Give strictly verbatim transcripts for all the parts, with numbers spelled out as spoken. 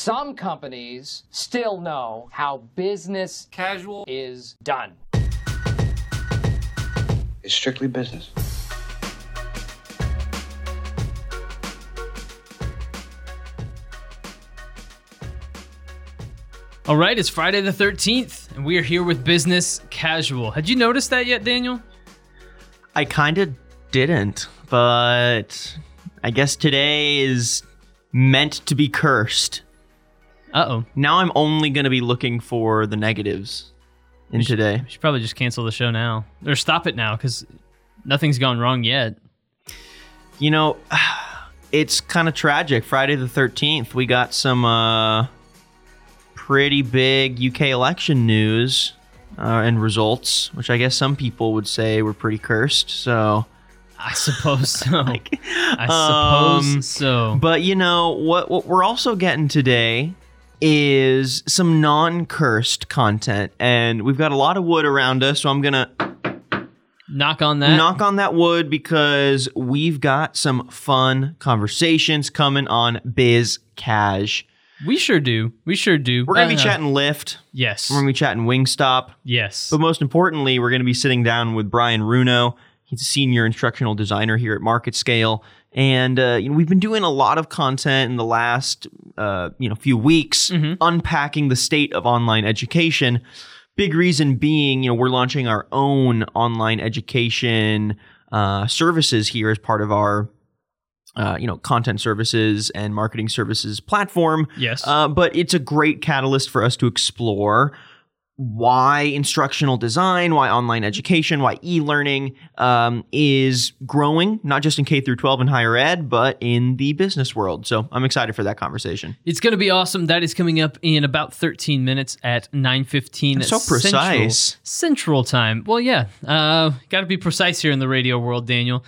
some companies still know how business casual is done. It's strictly business. All right, it's Friday the thirteenth, and we are here with Business Casual. Had you noticed that yet, Daniel? I kind of didn't, but I guess today is meant to be cursed. Uh-oh. Now I'm only going to be looking for the negatives in we should, today. We should probably just cancel the show now. Or stop it now, because nothing's gone wrong yet. You know, it's kind of tragic. Friday the thirteenth, we got some uh, pretty big U K election news uh, and results, which I guess some people would say were pretty cursed, so... I suppose so. like, I suppose um, so. But, you know, what, what we're also getting today is some non-cursed content. And we've got a lot of wood around us, so I'm going to... Knock on that? Knock on that wood, because we've got some fun conversations coming on Biz Cash. We sure do. We sure do. We're going to uh, be chatting Lyft. Yes. We're going to be chatting Wingstop. Yes. But most importantly, we're going to be sitting down with Brian Runo. He's a senior instructional designer here at MarketScale, and uh, you know, we've been doing a lot of content in the last uh, you know few weeks, mm-hmm. unpacking the state of online education. Big reason being, you know, we're launching our own online education uh, services here as part of our uh, you know content services and marketing services platform. Yes, uh, but it's a great catalyst for us to explore. Why instructional design, why online education, why e-learning um, is growing, not just in K through twelve and higher ed, but in the business world. So I'm excited for that conversation. It's going to be awesome. That is coming up in about thirteen minutes at nine fifteen. So precise. Central, Central time. Well, yeah, uh, got to be precise here in the radio world, Daniel.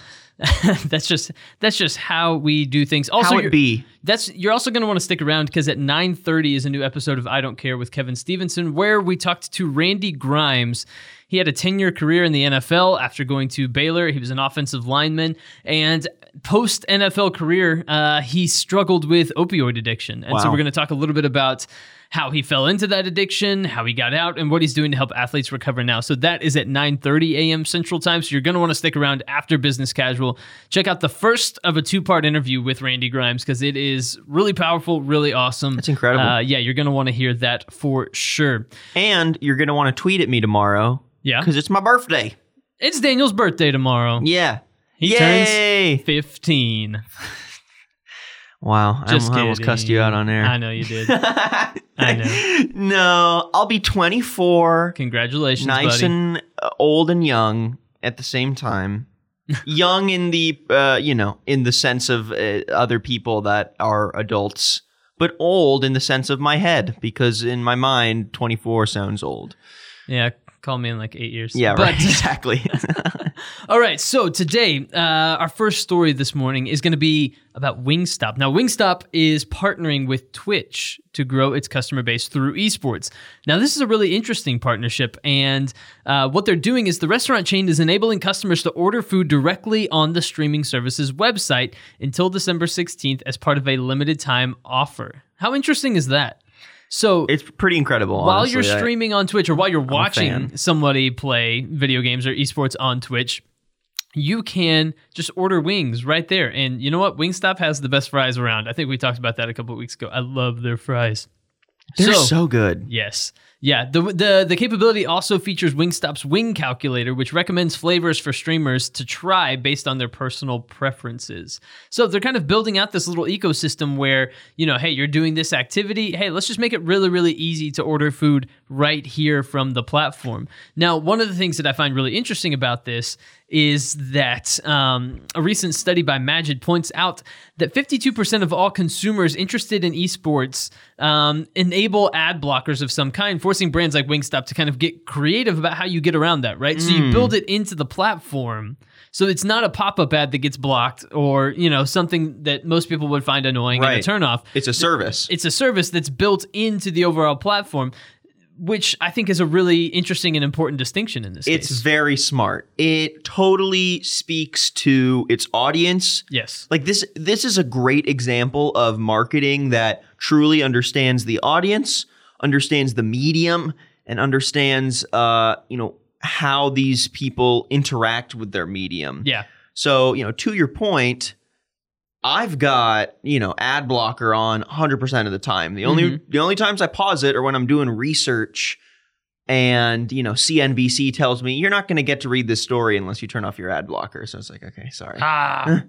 that's just that's just how we do things. Also, how it be. That's, you're also going to want to stick around, because at nine thirty is a new episode of I Don't Care with Kevin Stevenson, where we talked to Randy Grimes. He had a ten-year career in the N F L after going to Baylor. He was an offensive lineman, and post-N F L career, uh, he struggled with opioid addiction. And wow. So we're going to talk a little bit about how he fell into that addiction, how he got out, and what he's doing to help athletes recover now. So that is at nine thirty a.m. Central Time. So you're going to want to stick around after Business Casual. Check out the first of a two-part interview with Randy Grimes, because it is really powerful, really awesome. That's incredible. Uh, yeah, you're going to want to hear that for sure. And you're going to want to tweet at me tomorrow. Yeah. Because it's my birthday. It's Daniel's birthday tomorrow. Yeah. He Yay! Turns fifteen. Wow, Just I almost kidding. Cussed you out on air. I know you did. I know. No, I'll be twenty-four. Congratulations, nice buddy. And uh, old and young at the same time. Young in the, uh, you know, in the sense of uh, other people that are adults, but old in the sense of my head, because in my mind, twenty-four sounds old. Yeah, call me in like eight years. Yeah, but- right, exactly. All right, so today, uh, our first story this morning is going to be about Wingstop. Now, Wingstop is partnering with Twitch to grow its customer base through esports. Now, this is a really interesting partnership, and uh, what they're doing is the restaurant chain is enabling customers to order food directly on the streaming service's website until December sixteenth as part of a limited-time offer. How interesting is that? So it's pretty incredible. While honestly, you're streaming I, on Twitch, or while you're watching somebody play video games or esports on Twitch, you can just order wings right there. And you know what? Wingstop has the best fries around. I think we talked about that a couple of weeks ago. I love their fries. They're so, so good. Yes. Yeah. The, the the capability also features Wingstop's Wing Calculator, which recommends flavors for streamers to try based on their personal preferences. So they're kind of building out this little ecosystem where, you know, hey, you're doing this activity. Hey, let's just make it really, really easy to order food right here from the platform. Now, one of the things that I find really interesting about this is that um, a recent study by Majid points out that fifty-two percent of all consumers interested in esports um, enable ad blockers of some kind, forcing brands like Wingstop to kind of get creative about how you get around that, right? Mm. So you build it into the platform. So it's not a pop-up ad that gets blocked, or, you know, something that most people would find annoying right. and a turnoff. It's a service. It's a service that's built into the overall platform, which I think is a really interesting and important distinction in this case. It's very smart. It totally speaks to its audience. Yes. Like this, this is a great example of marketing that truly understands the audience, understands the medium, and understands, uh, you know, how these people interact with their medium. Yeah. So, you know, to your point, I've got, you know, ad blocker on one hundred percent of the time. The only mm-hmm. the only times I pause it are when I'm doing research and, you know, C N B C tells me, you're not going to get to read this story unless you turn off your ad blocker. So it's like, okay, sorry. Ah.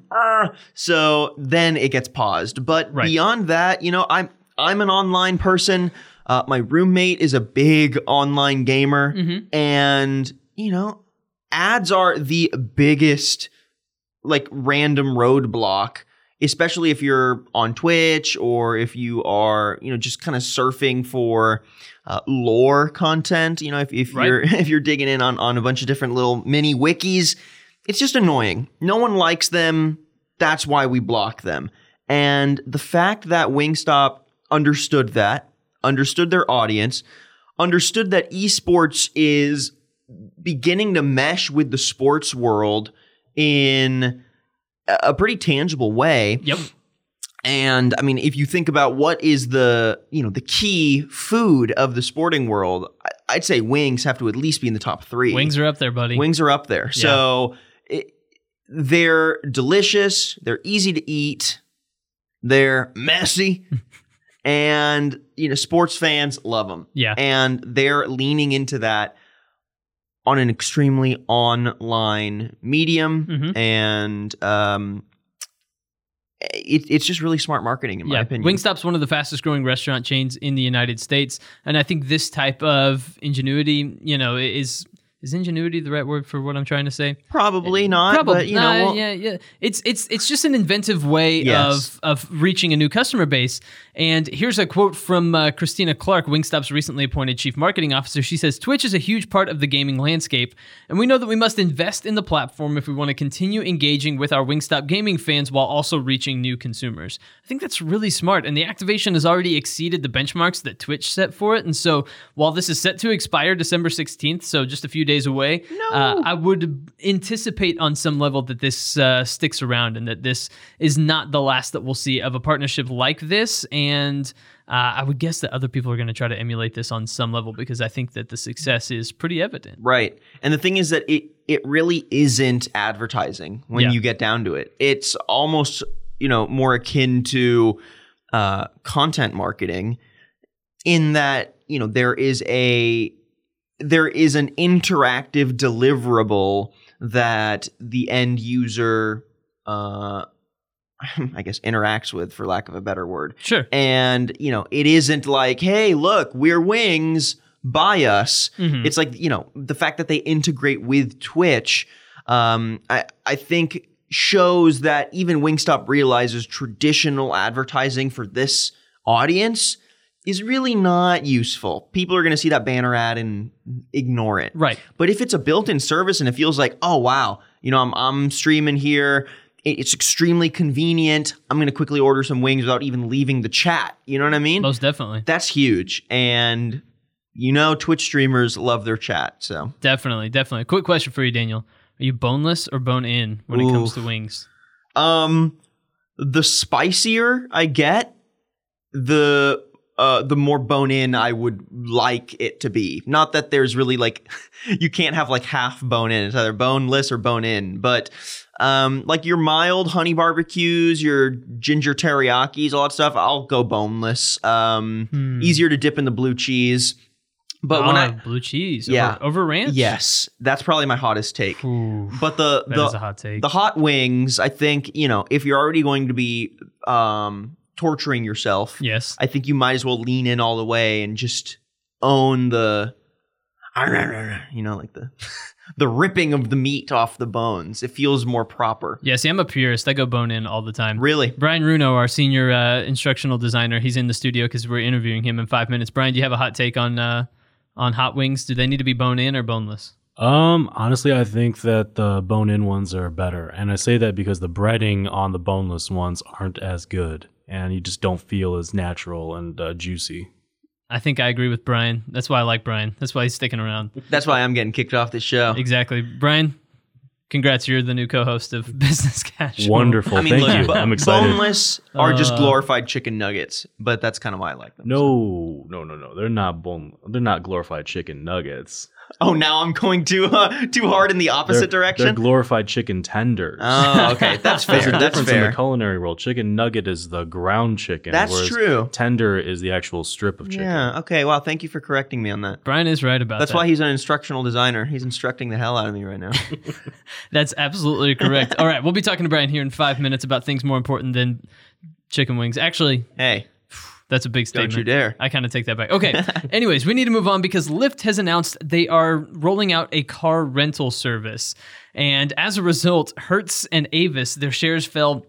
So then it gets paused. But right. beyond that, you know, I'm, I'm an online person. Uh, my roommate is a big online gamer. Mm-hmm. And, you know, ads are the biggest, like, random roadblock, especially if you're on Twitch or if you are, you know, just kind of surfing for uh, lore content. You know, if, if right. you're if you're digging in on, on a bunch of different little mini wikis, it's just annoying. No one likes them. That's why we block them. And the fact that Wingstop understood that, understood their audience, understood that esports is beginning to mesh with the sports world in a pretty tangible way. Yep. And I mean, if you think about what is the, you know, the key food of the sporting world, I'd say wings have to at least be in the top three. Wings are up there, buddy. Wings are up there. Yeah. So it, they're delicious. They're easy to eat. They're messy. And, you know, sports fans love them. Yeah. And they're leaning into that on an extremely online medium. Mm-hmm. And um, it, it's just really smart marketing, in yeah. my opinion. Wingstop's one of the fastest growing restaurant chains in the United States. And I think this type of ingenuity, you know, is... Is ingenuity the right word for what I'm trying to say? Probably not. Probably, but, you know, uh, well, yeah, yeah. It's it's it's just an inventive way yes. of of reaching a new customer base. And here's a quote from uh, Christina Clark, Wingstop's recently appointed chief marketing officer. She says, "Twitch is a huge part of the gaming landscape, and we know that we must invest in the platform if we want to continue engaging with our Wingstop gaming fans while also reaching new consumers." I think that's really smart, and the activation has already exceeded the benchmarks that Twitch set for it. And so, while this is set to expire December sixteenth, so just a few days away, no. uh, I would anticipate on some level that this uh, sticks around and that this is not the last that we'll see of a partnership like this. And uh, I would guess that other people are going to try to emulate this on some level because I think that the success is pretty evident. Right. And the thing is that it, it really isn't advertising when yeah. you get down to it. It's almost, you know, more akin to uh, content marketing in that, you know, there is a there is an interactive deliverable that the end user, uh, I guess, interacts with, for lack of a better word. Sure. And, you know, it isn't like, hey, look, we're Wings, buy us. Mm-hmm. It's like, you know, the fact that they integrate with Twitch, um, I, I think shows that even Wingstop realizes traditional advertising for this audience is really not useful. People are going to see that banner ad and ignore it. Right. But if it's a built-in service and it feels like, oh, wow, you know, I'm I'm streaming here. It's extremely convenient. I'm going to quickly order some wings without even leaving the chat. You know what I mean? Most definitely. That's huge. And, you know, Twitch streamers love their chat. So definitely, definitely. Quick question for you, Daniel. Are you boneless or bone in when Ooh. It comes to wings? Um, the spicier I get, the... Uh, the more bone in I would like it to be. Not that there's really like, you can't have like half bone in. It's either boneless or bone in. But um, like your mild honey barbecues, your ginger teriyakis, all that stuff, I'll go boneless. Um, hmm. Easier to dip in the blue cheese. But oh, when I blue cheese, yeah, over, over ranch. Yes, that's probably my hottest take. Ooh, but the that the is a hot take. The hot wings, I think, you know, if you're already going to be um. torturing yourself. Yes. I think you might as well lean in all the way and just own the, you know, like the the ripping of the meat off the bones. It feels more proper. Yeah, see, I'm a purist. I go bone in all the time. Really? Brian Runo, our senior uh, instructional designer, he's in the studio because we're interviewing him in five minutes. Brian, do you have a hot take on uh, on hot wings? Do they need to be bone in or boneless? Um, honestly, I think that the bone-in ones are better. And I say that because the breading on the boneless ones aren't as good. And you just don't feel as natural and uh, juicy. I think I agree with Brian. That's why I like Brian. That's why he's sticking around. That's why I'm getting kicked off this show. Exactly. Brian, Congrats, you're the new co-host of Business Casual. Wonderful, I mean, thank look, you. I'm excited. Boneless are uh, just glorified chicken nuggets, but that's kind of why I like them. No, so. no, no, no. They're not bone. They're not glorified chicken nuggets. Oh, now I'm going too uh, too hard in the opposite they're, direction. They're glorified chicken tenders. Oh, okay, that's fair. There's a that's difference fair. in the culinary world. Chicken nugget is the ground chicken. That's true. Tender is the actual strip of chicken. Yeah. Okay. Wow. Thank you for correcting me on that. Brian is right about that's that. That's why he's an instructional designer. He's instructing the hell out of me right now. That's absolutely correct. All right, we'll be talking to Brian here in five minutes about things more important than chicken wings. Actually, hey. That's a big statement. Don't you dare. I kind of take that back. Okay. Anyways, we need to move on because Lyft has announced they are rolling out a car rental service. And as a result, Hertz and Avis, their shares fell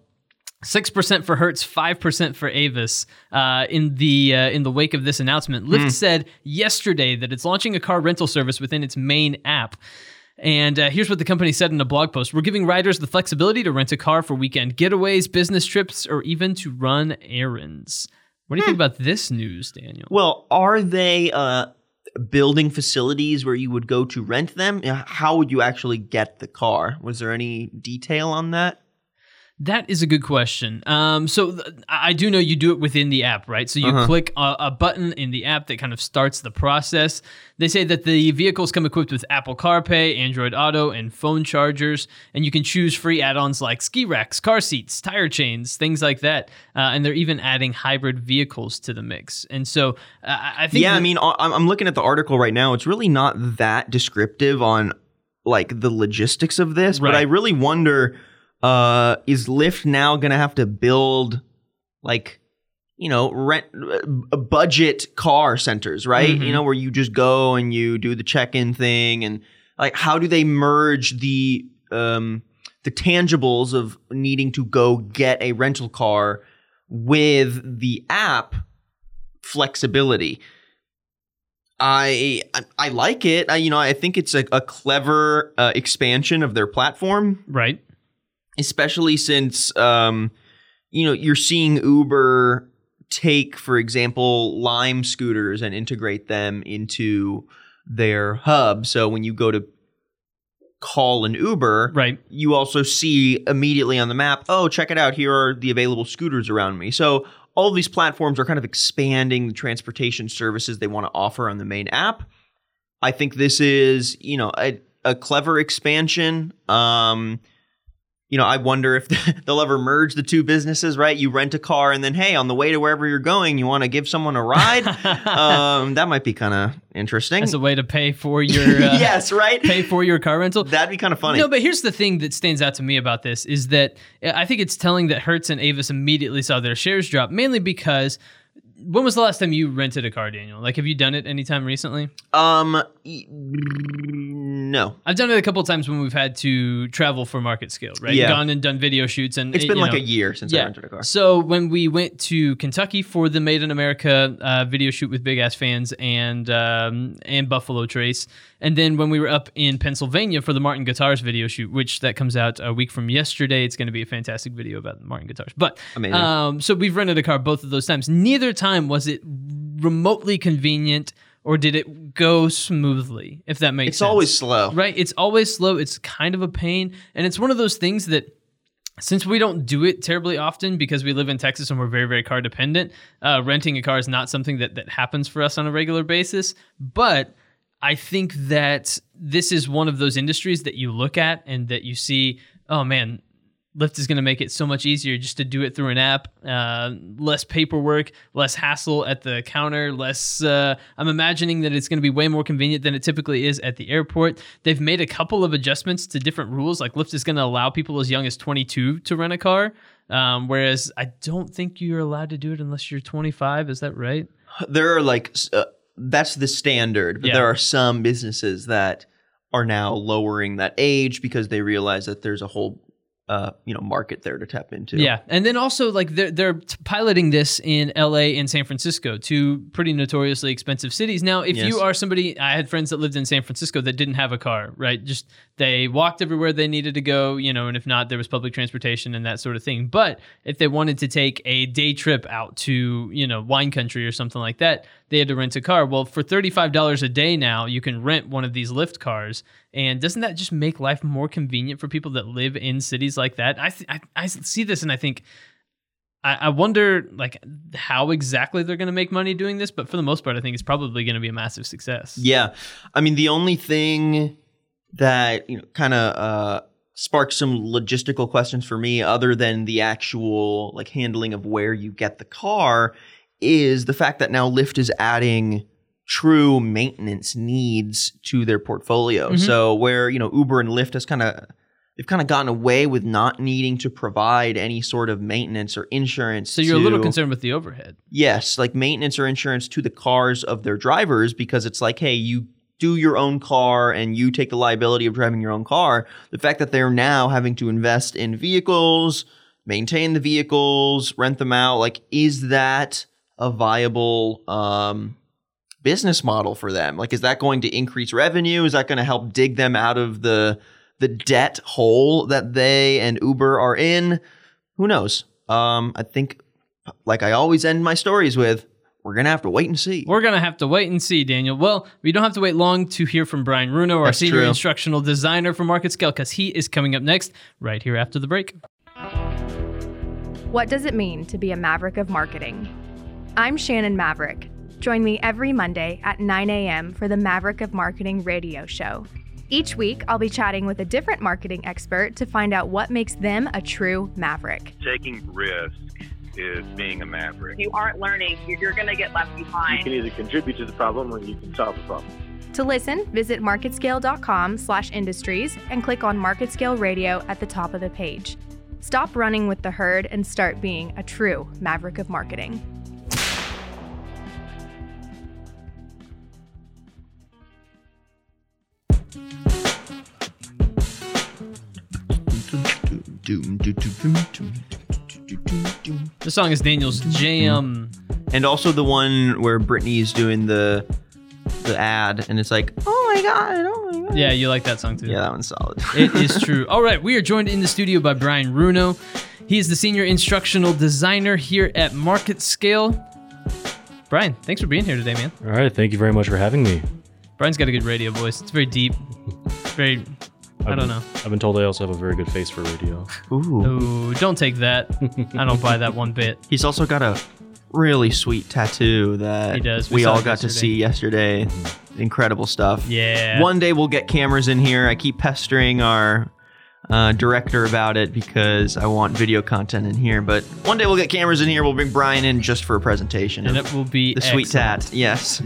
six percent for Hertz, five percent for Avis. Uh, in the uh, in the wake of this announcement, Lyft mm. said yesterday that it's launching a car rental service within its main app. And uh, here's what the company said in a blog post. We're giving riders the flexibility to rent a car for weekend getaways, business trips, or even to run errands. What do you hmm. think about this news, Daniel? Well, are they uh, building facilities where you would go to rent them? How would you actually get the car? Was there any detail on that? That is a good question. Um, so th- I do know you do it within the app, right? So you uh-huh. click a, a button in the app that kind of starts the process. They say that the vehicles come equipped with Apple CarPlay, Android Auto, and phone chargers. And you can choose free add-ons like ski racks, car seats, tire chains, things like that. Uh, and they're even adding hybrid vehicles to the mix. And so uh, I think... Yeah, I mean, I'm looking at the article right now. It's really not that descriptive on like the logistics of this. Right. But I really wonder... Uh, is Lyft now going to have to build, like, you know, rent uh, budget car centers, right? Mm-hmm. You know, where you just go and you do the check-in thing, and like, how do they merge the um, the tangibles of needing to go get a rental car with the app flexibility? I I, I like it. I, you know, I think it's a, a clever uh, expansion of their platform, right? Especially since, um, you know, you're seeing Uber take, for example, Lime scooters and integrate them into their hub. So when you go to call an Uber, right, you also see immediately on the map, oh, check it out. Here are the available scooters around me. So all of these platforms are kind of expanding the transportation services they want to offer on the main app. I think this is, you know, a, a clever expansion. Um You know, I wonder if they'll ever merge the two businesses, right? You rent a car and then, hey, on the way to wherever you're going, you want to give someone a ride? um, that might be kind of interesting. As a way to pay for your... Uh, yes, right? Pay for your car rental. That'd be kind of funny. No, but here's the thing that stands out to me about this is that I think it's telling that Hertz and Avis immediately saw their shares drop, mainly because... When was the last time you rented a car, Daniel? Like, have you done it anytime recently? Um, no. I've done it a couple of times when we've had to travel for MarketScale, right? Yeah. Gone and done video shoots. And it's been it, like know, a year since yeah. I rented a car. So when we went to Kentucky for the Made in America uh, video shoot with Big Ass Fans and um, and Buffalo Trace, and then when we were up in Pennsylvania for the Martin Guitars video shoot, which that comes out a week from yesterday. It's going to be a fantastic video about Martin Guitars. But amazing. Um, so we've rented a car both of those times. Neither time was it remotely convenient, or did it go smoothly, if that makes sense? It's always slow. Right? It's always slow. It's kind of a pain. And it's one of those things that, since we don't do it terribly often because we live in Texas and we're very, very car dependent, uh, renting a car is not something that, that happens for us on a regular basis. But I think that this is one of those industries that you look at and that you see, oh, man, Lyft is going to make it so much easier just to do it through an app, uh, less paperwork, less hassle at the counter, less, uh, I'm imagining that it's going to be way more convenient than it typically is at the airport. They've made a couple of adjustments to different rules. Like Lyft is going to allow people as young as twenty-two to rent a car. Um, whereas I don't think you're allowed to do it unless you're twenty-five. Is that right? There are like, uh, that's the standard, but yeah. There are some businesses that are now lowering that age because they realize that there's a whole Uh, you know, market there to tap into. Yeah. And then also, like, they're, they're piloting this in L A and San Francisco, two pretty notoriously expensive cities. Now, if yes. you are somebody, I had friends that lived in San Francisco that didn't have a car, right? Just they walked everywhere they needed to go, you know, and if not, there was public transportation and that sort of thing. But if they wanted to take a day trip out to, you know, wine country or something like that, they had to rent a car. Well, for thirty-five dollars a day now, you can rent one of these Lyft cars And doesn't that just make life more convenient for people that live in cities like that? I th- I, I see this and I think, I, I wonder like how exactly they're going to make money doing this. But for the most part, I think it's probably going to be a massive success. Yeah. I mean, the only thing that, you know, kind of uh, sparks some logistical questions for me, other than the actual like handling of where you get the car, is the fact that now Lyft is adding true maintenance needs to their portfolio. Mm-hmm. So where, you know, Uber and Lyft has kind of, they've kind of gotten away with not needing to provide any sort of maintenance or insurance. So you're to, a little concerned with the overhead. Yes, like maintenance or insurance to the cars of their drivers, because it's like, hey, you do your own car and you take the liability of driving your own car. The fact that they're now having to invest in vehicles, maintain the vehicles, rent them out, like, is that a viable um business model for them? Like, is that going to increase revenue? Is that going to help dig them out of the the debt hole that they and Uber are in? Who knows? Um, I think, like I always end my stories with, we're going to have to wait and see. We're going to have to wait and see, Daniel. Well, we don't have to wait long to hear from Brian Runo, our That's senior true. instructional designer for MarketScale, because he is coming up next, right here after the break. What does it mean to be a Maverick of Marketing? I'm Shannon Maverick. Join me every Monday at nine a.m. for the Maverick of Marketing radio show. Each week, I'll be chatting with a different marketing expert to find out what makes them a true Maverick. Taking risk is being a Maverick. If you aren't learning, you're going to get left behind. You can either contribute to the problem or you can solve the problem. To listen, visit marketscale.com slash industries and click on MarketScale Radio at the top of the page. Stop running with the herd and start being a true Maverick of Marketing. The song is Daniel's jam, and also the one where Britney's doing the the ad, and it's like, oh my god, oh my god. Yeah, you like that song too. Yeah, that one's solid. It is true. All right, we are joined in the studio by Brian Runo. He is the senior instructional designer here at MarketScale. Brian, thanks for being here today, man. All right, thank you very much for having me. Brian's got a good radio voice. It's very deep. It's very. I don't know. I've been told I also have a very good face for radio. Ooh. Ooh, don't take that. I don't buy that one bit. He's also got a really sweet tattoo that he does. We, we all got yesterday. to see yesterday. Mm-hmm. Incredible stuff. Yeah. One day we'll get cameras in here. I keep pestering our uh, director about it because I want video content in here. But one day we'll get cameras in here. We'll bring Brian in just for a presentation. And it will be the excellent. Sweet tat. Yes.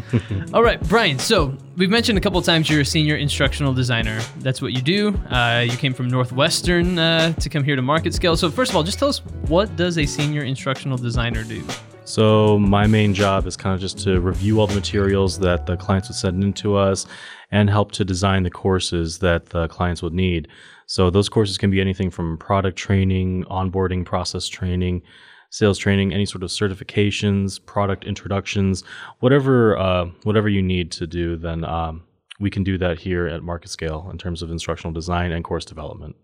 All right, Brian. So we've mentioned a couple of times you're a senior instructional designer. That's what you do. Uh, you came from Northwestern uh, to come here to MarketScale. So first of all, just tell us, what does a senior instructional designer do? So my main job is kind of just to review all the materials that the clients would send in to us and help to design the courses that the clients would need. So those courses can be anything from product training, onboarding process training, sales training, any sort of certifications, product introductions, whatever uh, whatever you need to do, then um, we can do that here at MarketScale in terms of instructional design and course development.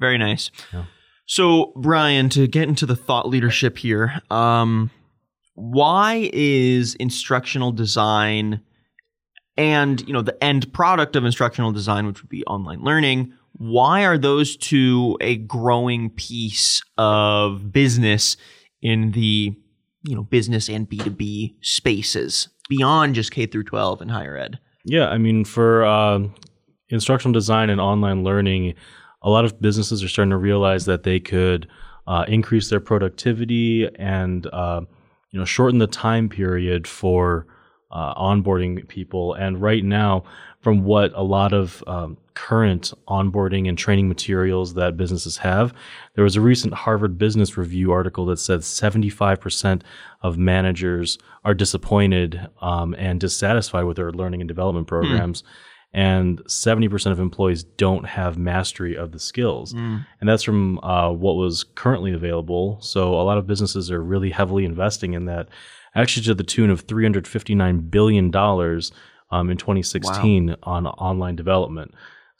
Very nice. Yeah. So Brian, to get into the thought leadership here, um, why is instructional design and, you know, the end product of instructional design, which would be online learning, why are those two a growing piece of business in the, you know, business and B two B spaces beyond just K through twelve and higher ed? Yeah, I mean, for uh, instructional design and online learning, a lot of businesses are starting to realize that they could uh, increase their productivity and uh, you know, shorten the time period for uh, onboarding people. And right now, from what a lot of um, current onboarding and training materials that businesses have. There was a recent Harvard Business Review article that said seventy-five percent of managers are disappointed um, and dissatisfied with their learning and development programs. Mm. And seventy percent of employees don't have mastery of the skills. Mm. And that's from uh, what was currently available. So a lot of businesses are really heavily investing in that, actually to the tune of three hundred fifty-nine billion dollars um, in twenty sixteen. Wow. On online development.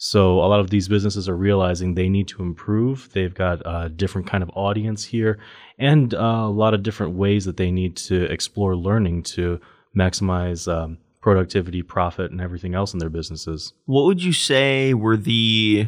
So a lot of these businesses are realizing they need to improve. They've got a different kind of audience here and a lot of different ways that they need to explore learning to maximize um, productivity, profit, and everything else in their businesses. What would you say were the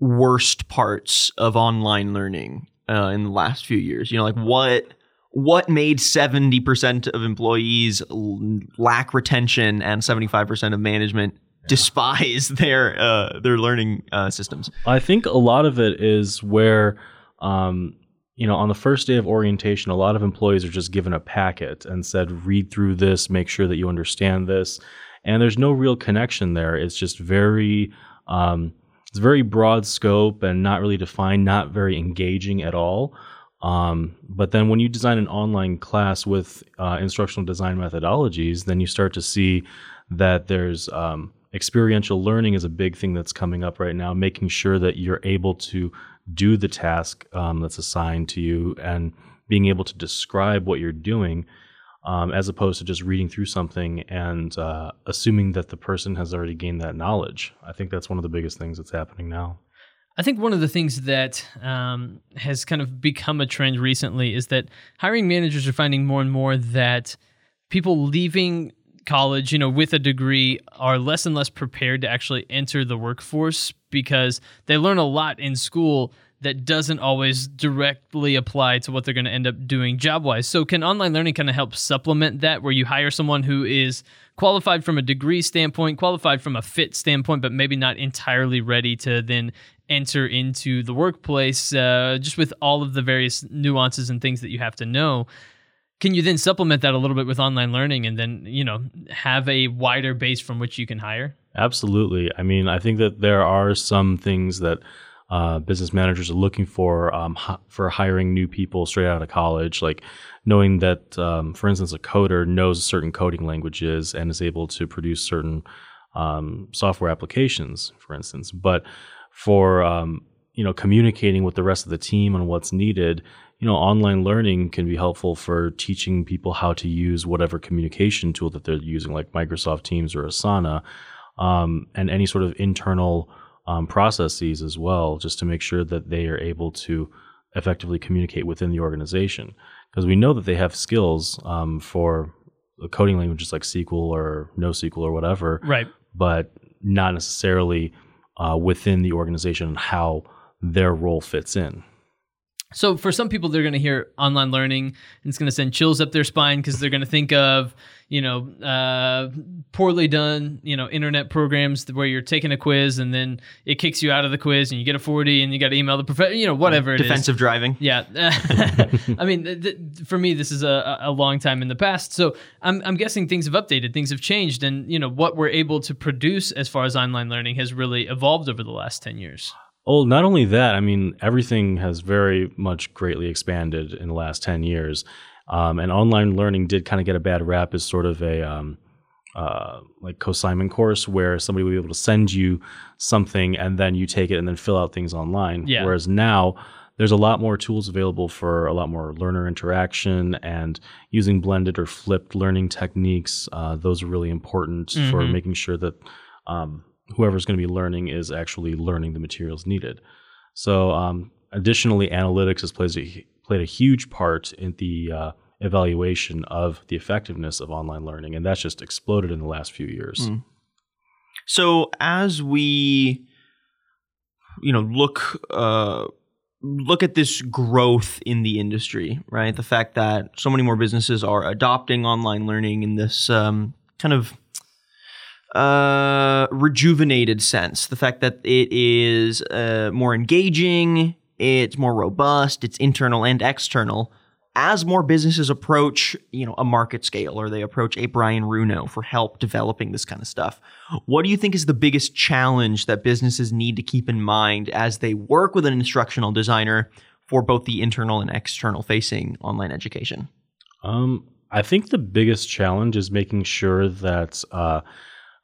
worst parts of online learning uh, in the last few years? You know, like what what made seventy percent of employees lack retention and seventy-five percent of management despise their uh, their learning uh, systems? I think a lot of it is where, um, you know, on the first day of orientation, a lot of employees are just given a packet and said, read through this, make sure that you understand this. And there's no real connection there. It's just very, um, it's very broad scope and not really defined, not very engaging at all. Um, but then when you design an online class with uh, instructional design methodologies, then you start to see that there's um, experiential learning is a big thing that's coming up right now, making sure that you're able to do the task um, that's assigned to you and being able to describe what you're doing um, as opposed to just reading through something and uh, assuming that the person has already gained that knowledge. I think that's one of the biggest things that's happening now. I think one of the things that um, has kind of become a trend recently is that hiring managers are finding more and more that people leaving college, you know, with a degree are less and less prepared to actually enter the workforce because they learn a lot in school that doesn't always directly apply to what they're going to end up doing job-wise. So can online learning kind of help supplement that, where you hire someone who is qualified from a degree standpoint, qualified from a fit standpoint, but maybe not entirely ready to then enter into the workplace, uh, just with all of the various nuances and things that you have to know? Can you then supplement that a little bit with online learning and then, you know, have a wider base from which you can hire? Absolutely. I mean, I think that there are some things that uh, business managers are looking for um, for hiring new people straight out of college, like knowing that, um, for instance, a coder knows certain coding languages and is able to produce certain um, software applications, for instance. But for, um, you know, communicating with the rest of the team on what's needed, you know, online learning can be helpful for teaching people how to use whatever communication tool that they're using, like Microsoft Teams or Asana, um, and any sort of internal um, processes as well, just to make sure that they are able to effectively communicate within the organization. Because we know that they have skills um, for coding languages like S Q L or NoSQL or whatever, right? But not necessarily uh, within the organization and how their role fits in. So for some people, they're going to hear online learning and it's going to send chills up their spine because they're going to think of, you know, uh, poorly done, you know, internet programs where you're taking a quiz and then it kicks you out of the quiz and you get a forty and you got to email the professor, you know, whatever it is. Defensive driving. Yeah. I mean, th- th- for me, this is a, a long time in the past. So I'm, I'm guessing things have updated, things have changed. And, you know, what we're able to produce as far as online learning has really evolved over the last ten years. Oh, not only that, I mean, everything has very much greatly expanded in the last ten years. Um, and online learning did kind of get a bad rap as sort of a um, uh, like co-assignment course where somebody would be able to send you something and then you take it and then fill out things online. Yeah. Whereas now there's a lot more tools available for a lot more learner interaction and using blended or flipped learning techniques. Uh, those are really important mm-hmm. for making sure that um, whoever's going to be learning is actually learning the materials needed. So um, additionally, analytics has plays a, played a huge part in the uh, evaluation of the effectiveness of online learning, and that's just exploded in the last few years. Mm. So as we, you know, look uh, look at this growth in the industry, right? The fact that so many more businesses are adopting online learning in this um, kind of Uh, rejuvenated sense. The fact that it is uh, more engaging, it's more robust, it's internal and external. As more businesses approach, you know, a market scale or they approach a Brian Runo for help developing this kind of stuff, what do you think is the biggest challenge that businesses need to keep in mind as they work with an instructional designer for both the internal and external facing online education? Um, I think the biggest challenge is making sure that uh,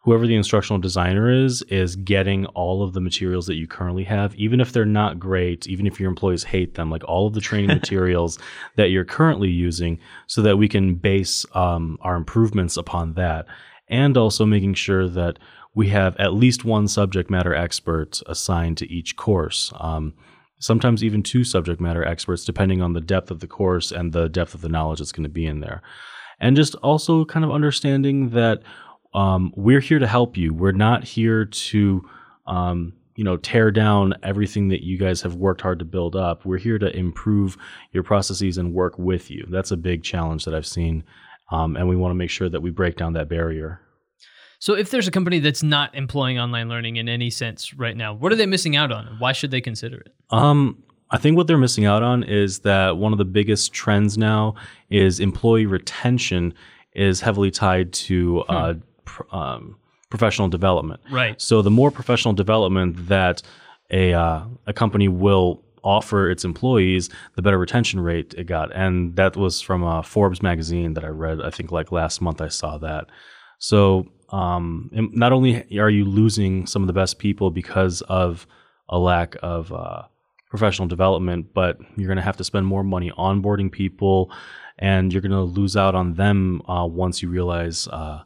whoever the instructional designer is, is getting all of the materials that you currently have, even if they're not great, even if your employees hate them, like all of the training materials that you're currently using so that we can base um, our improvements upon that. And also making sure that we have at least one subject matter expert assigned to each course. Um, sometimes even two subject matter experts, depending on the depth of the course and the depth of the knowledge that's going to be in there. And just also kind of understanding that Um, we're here to help you. We're not here to, um, you know, tear down everything that you guys have worked hard to build up. We're here to improve your processes and work with you. That's a big challenge that I've seen. Um, and we want to make sure that we break down that barrier. So if there's a company that's not employing online learning in any sense right now, what are they missing out on? Why should they consider it? Um, I think what they're missing out on is that one of the biggest trends now is employee retention is heavily tied to hmm. uh, pr- um, professional development. Right. So the more professional development that a uh, a company will offer its employees, the better retention rate it got. And that was from uh, Forbes magazine that I read, I think like last month I saw that. So um, not only are you losing some of the best people because of a lack of uh, professional development, but you're going to have to spend more money onboarding people, and you're going to lose out on them uh, once you realize uh,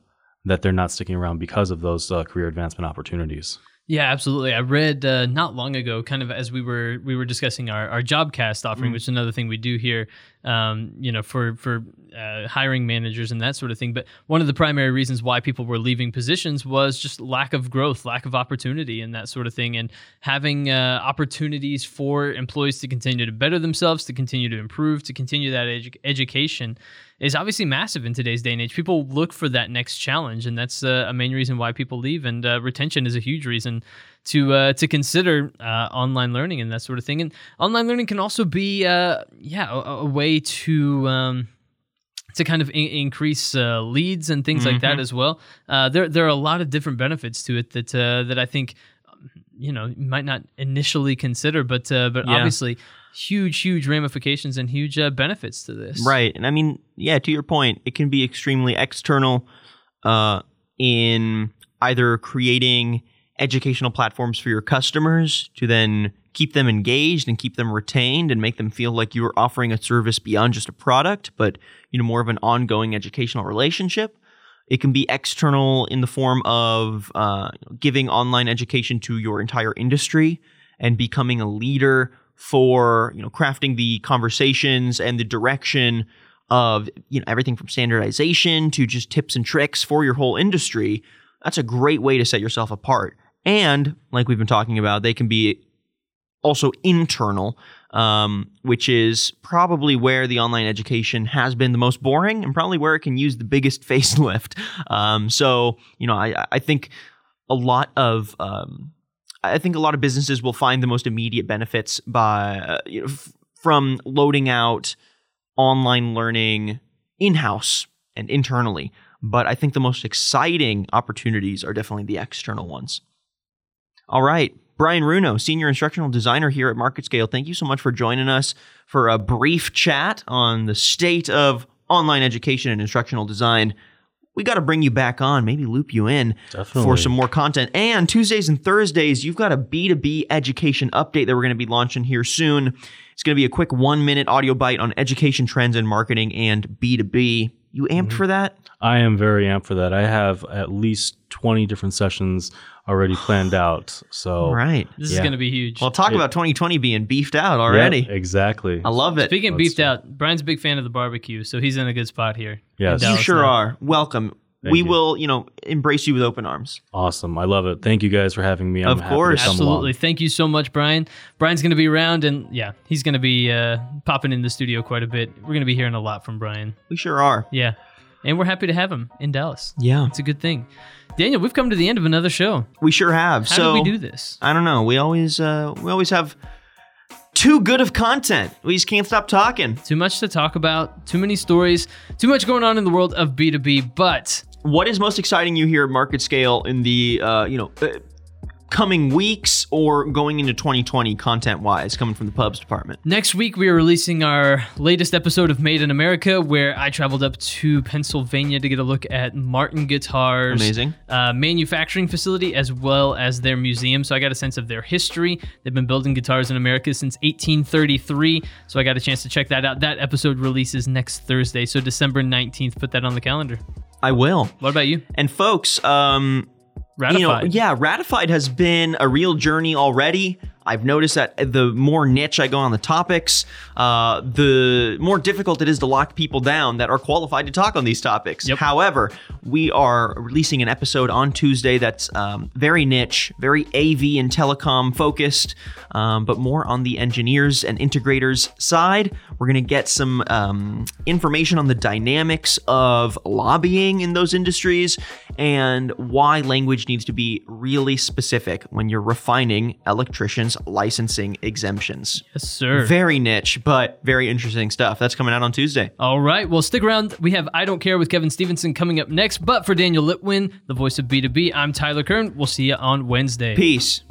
that they're not sticking around because of those uh, career advancement opportunities. Yeah, absolutely. I read uh, not long ago, kind of as we were we were discussing our, our JobCast offering, mm. which is another thing we do here, um, you know, for for uh, hiring managers and that sort of thing. But one of the primary reasons why people were leaving positions was just lack of growth, lack of opportunity, and that sort of thing. And having uh, opportunities for employees to continue to better themselves, to continue to improve, to continue that edu- education is obviously massive in today's day and age. People look for that next challenge, and that's uh, a main reason why people leave. And uh, retention is a huge reason to uh, to consider uh, online learning and that sort of thing. And online learning can also be, uh, yeah, a, a way to um, to kind of in- increase uh, leads and things mm-hmm. like that as well. Uh, there there are a lot of different benefits to it that uh, that I think you know might not initially consider, but uh, but yeah. obviously. Huge, huge ramifications and huge uh, benefits to this. Right. And I mean, yeah, to your point, it can be extremely external uh, in either creating educational platforms for your customers to then keep them engaged and keep them retained and make them feel like you're offering a service beyond just a product, but, you know, more of an ongoing educational relationship. It can be external in the form of uh, giving online education to your entire industry and becoming a leader for, you know, crafting the conversations and the direction of, you know, everything from standardization to just tips and tricks for your whole industry. That's a great way to set yourself apart. And like we've been talking about, they can be also internal, um, which is probably where the online education has been the most boring and probably where it can use the biggest facelift. Um, so, you know, I, I think a lot of... Um, I think a lot of businesses will find the most immediate benefits by uh, you know, f- from loading out online learning in-house and internally. But I think the most exciting opportunities are definitely the external ones. All right. Brian Runo, Senior Instructional Designer here at MarketScale. Thank you so much for joining us for a brief chat on the state of online education and instructional design. We got to bring you back on, maybe loop you in Definitely. for some more content. And Tuesdays and Thursdays, you've got a B two B education update that we're going to be launching here soon. It's going to be a quick one-minute audio bite on education trends in marketing and B two B. You amped mm-hmm. for that? I am very amped for that. I have at least twenty different sessions already planned out. So right. This yeah. is going to be huge. Well, talk it, about twenty twenty being beefed out already. Yep, exactly. I love it. Speaking of beefed see. out, Brian's a big fan of the barbecue, so he's in a good spot here. Yes. You sure now. are. Welcome. Thank we you. will, you know, embrace you with open arms. Awesome. I love it. Thank you guys for having me. I'm of course. Absolutely. Along. Thank you so much, Brian. Brian's going to be around, and yeah, he's going to be uh, popping in the studio quite a bit. We're going to be hearing a lot from Brian. We sure are. Yeah. And we're happy to have him in Dallas. Yeah. It's a good thing. Daniel, we've come to the end of another show. We sure have. How so, do we do this? I don't know. We always uh, we always have too good of content. We just can't stop talking. Too much to talk about. Too many stories. Too much going on in the world of B two B. But what is most exciting you hear at MarketScale in the uh, you know uh, coming weeks or going into twenty twenty content-wise coming from the pubs department? Next week, we are releasing our latest episode of Made in America, where I traveled up to Pennsylvania to get a look at Martin Guitars' Amazing. Uh, manufacturing facility as well as their museum. So I got a sense of their history. They've been building guitars in America since eighteen thirty-three. So I got a chance to check that out. That episode releases next Thursday. So December nineteenth, put that on the calendar. I will. What about you? And folks, um... Ratified. You know, yeah, Ratified has been a real journey already. I've noticed that the more niche I go on the topics, uh, the more difficult it is to lock people down that are qualified to talk on these topics. Yep. However, we are releasing an episode on Tuesday that's um, very niche, very A V and telecom focused, um, but more on the engineers and integrators side. We're going to get some um, information on the dynamics of lobbying in those industries and why language needs to be really specific when you're refining electricians' licensing exemptions. Yes, sir. Very niche, but very interesting stuff. That's coming out on Tuesday. All right. Well, stick around. We have I Don't Care with Kevin Stevenson coming up next. But for Daniel Lipwin, the voice of B two B, I'm Tyler Kern. We'll see you on Wednesday. Peace.